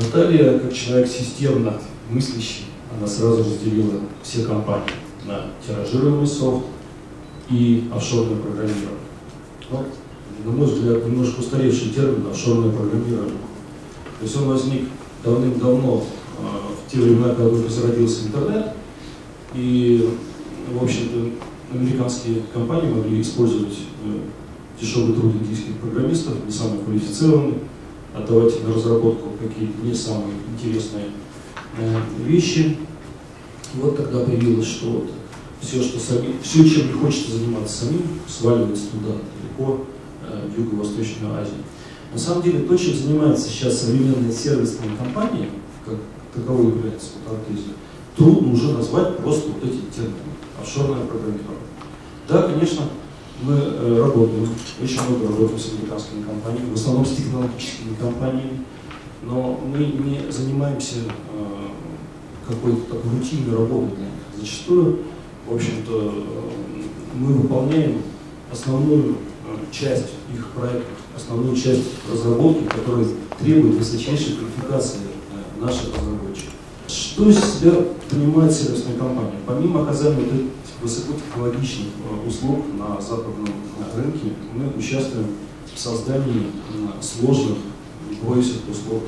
Наталья, как человек системно мыслящий, она сразу разделила все компании на тиражируемый софт и офшорное программирование. Вот, на мой взгляд, немножко устаревший термин офшорное программирование. То есть он возник давным-давно, в те времена, когда только зародился интернет, и, в общем-то, американские компании могли использовать дешевый труд индийских программистов, не самые квалифицированные, отдавать на разработку какие-то не самые интересные вещи. И вот тогда появилось, что вот все, чем не хочется заниматься самим, сваливается туда, далеко, в Юго-Восточную Азию. На самом деле, то, чем занимаются сейчас современные сервисные компании, как таковой является Артезио, трудно уже назвать просто вот эти термины. Офшорное программирование. Да, конечно, мы работаем, очень много работаем с американскими компаниями, в основном с технологическими компаниями, но мы не занимаемся какой-то такой рутинной работой для них. Зачастую, в общем-то, мы выполняем основную часть их проектов, основную часть разработки, которая требует высочайшей квалификации наших разработчиков. Что из себя понимает сервисная компания? Помимо оказания вот этих высокотехнологичных услуг на западном рынке, мы участвуем в создании сложных поясных услуг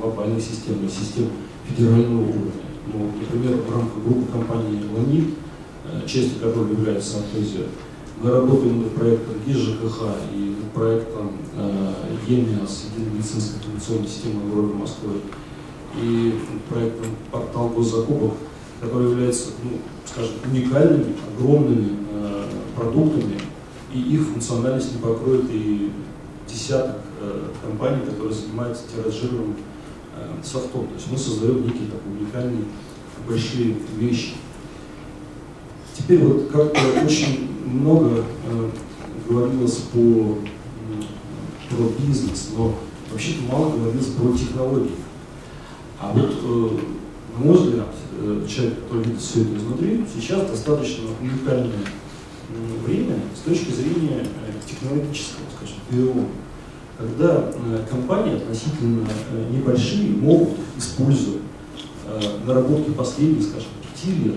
глобальной системы, систем федерального уровня. Ну, например, в рамках группы компании «Ланит», частью которой является Артезио, мы работаем над проектом ГИС ЖКХ и над проектом ЕМИА с единой медицинской информационной системой города Москвы и проектом «Портал госзакупок», которые являются, ну, скажем, уникальными, огромными продуктами, и их функциональность не покроет и десяток компаний, которые занимаются тиражированием софтом. То есть мы создаем некие так, уникальные большие вещи. Теперь вот как-то очень много говорилось про бизнес, но вообще-то мало говорилось про технологии. А вот, на мой взгляд, человек, который видит все это изнутри, сейчас достаточно уникальное время с точки зрения технологического, скажем, перелома, когда компании относительно небольшие могут, используя наработки последних, скажем, 5 лет,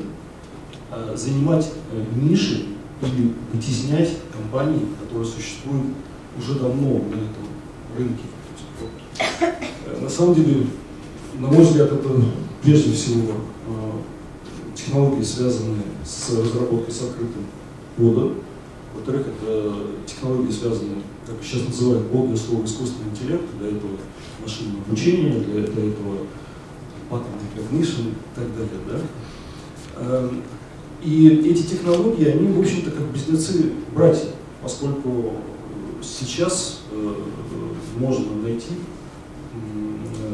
занимать ниши или вытеснять компании, которые существуют уже давно на этом рынке. На самом деле, на мой взгляд, это прежде всего технологии, связанные с разработкой с открытым кодом. Во-вторых, это технологии, связанные, как сейчас называют, модное слово искусственный интеллект, для этого машинное обучение, для этого pattern recognition и так далее. Да? И эти технологии, они, в общем-то, как близнецы-братья, поскольку сейчас можно найти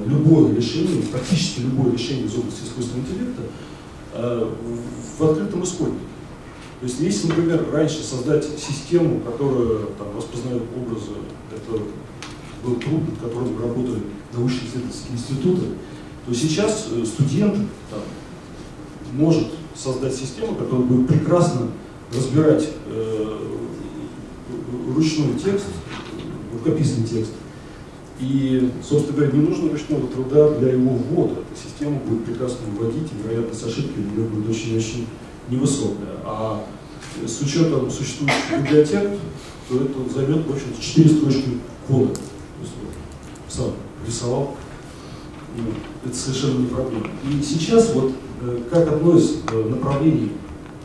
любое решение, практически любое решение из области искусственного интеллекта в открытом исходнике. То есть, если, например, раньше создать систему, которая там, распознает образы, это был труд, над которым работали научно-исследовательские институты, то сейчас студент там, может создать систему, которая будет прекрасно разбирать ручной текст, рукописный текст. И, собственно говоря, не нужно ручного труда для его ввода. Эта система будет прекрасно вводить, и вероятность ошибки у нее будет очень-очень невысокая. А с учетом существующих библиотек, то это займет, в общем-то, 4 строчки кода. То есть, вот, сам рисовал. Это совершенно не проблема. И сейчас, вот, как одно из направлений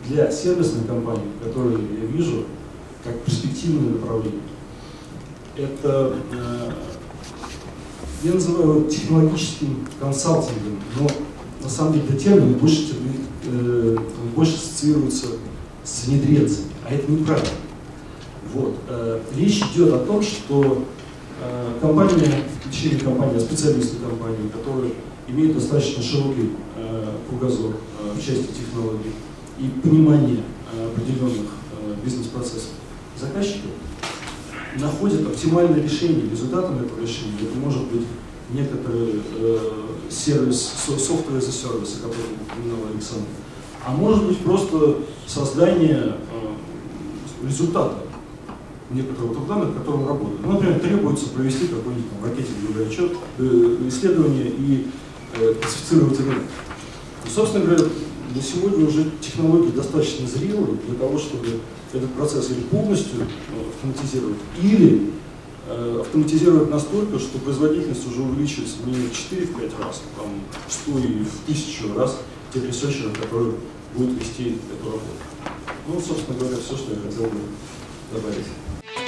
для сервисной компании, которое я вижу как перспективное направление, это я называю технологическим консалтингом, но на самом деле этот термин больше ассоциируется с внедренцами, а это неправильно. Вот. Речь идет о том, что компания, член компании, специалисты компании, которые имеют достаточно широкий кругозор в части технологий и понимание определенных бизнес-процессов заказчиков, находят оптимальное решение. Результатом этого решения это может быть некоторый сервис, software as a service, о котором упоминал Александр, а может быть просто создание результата некоторых трудов, на котором работают. Ну, например, требуется провести какой-нибудь маркетинговый отчет, исследование и классифицировать рынок. Собственно говоря, на сегодня уже технологии достаточно зрелые для того, чтобы этот процесс или полностью автоматизировать, или автоматизировать настолько, что производительность уже увеличилась минимум в 4-5 раз, там, в 100 или в 1000 раз тех ресерчеров, которые будут вести эту работу. Ну, собственно говоря, все, что я хотел бы добавить.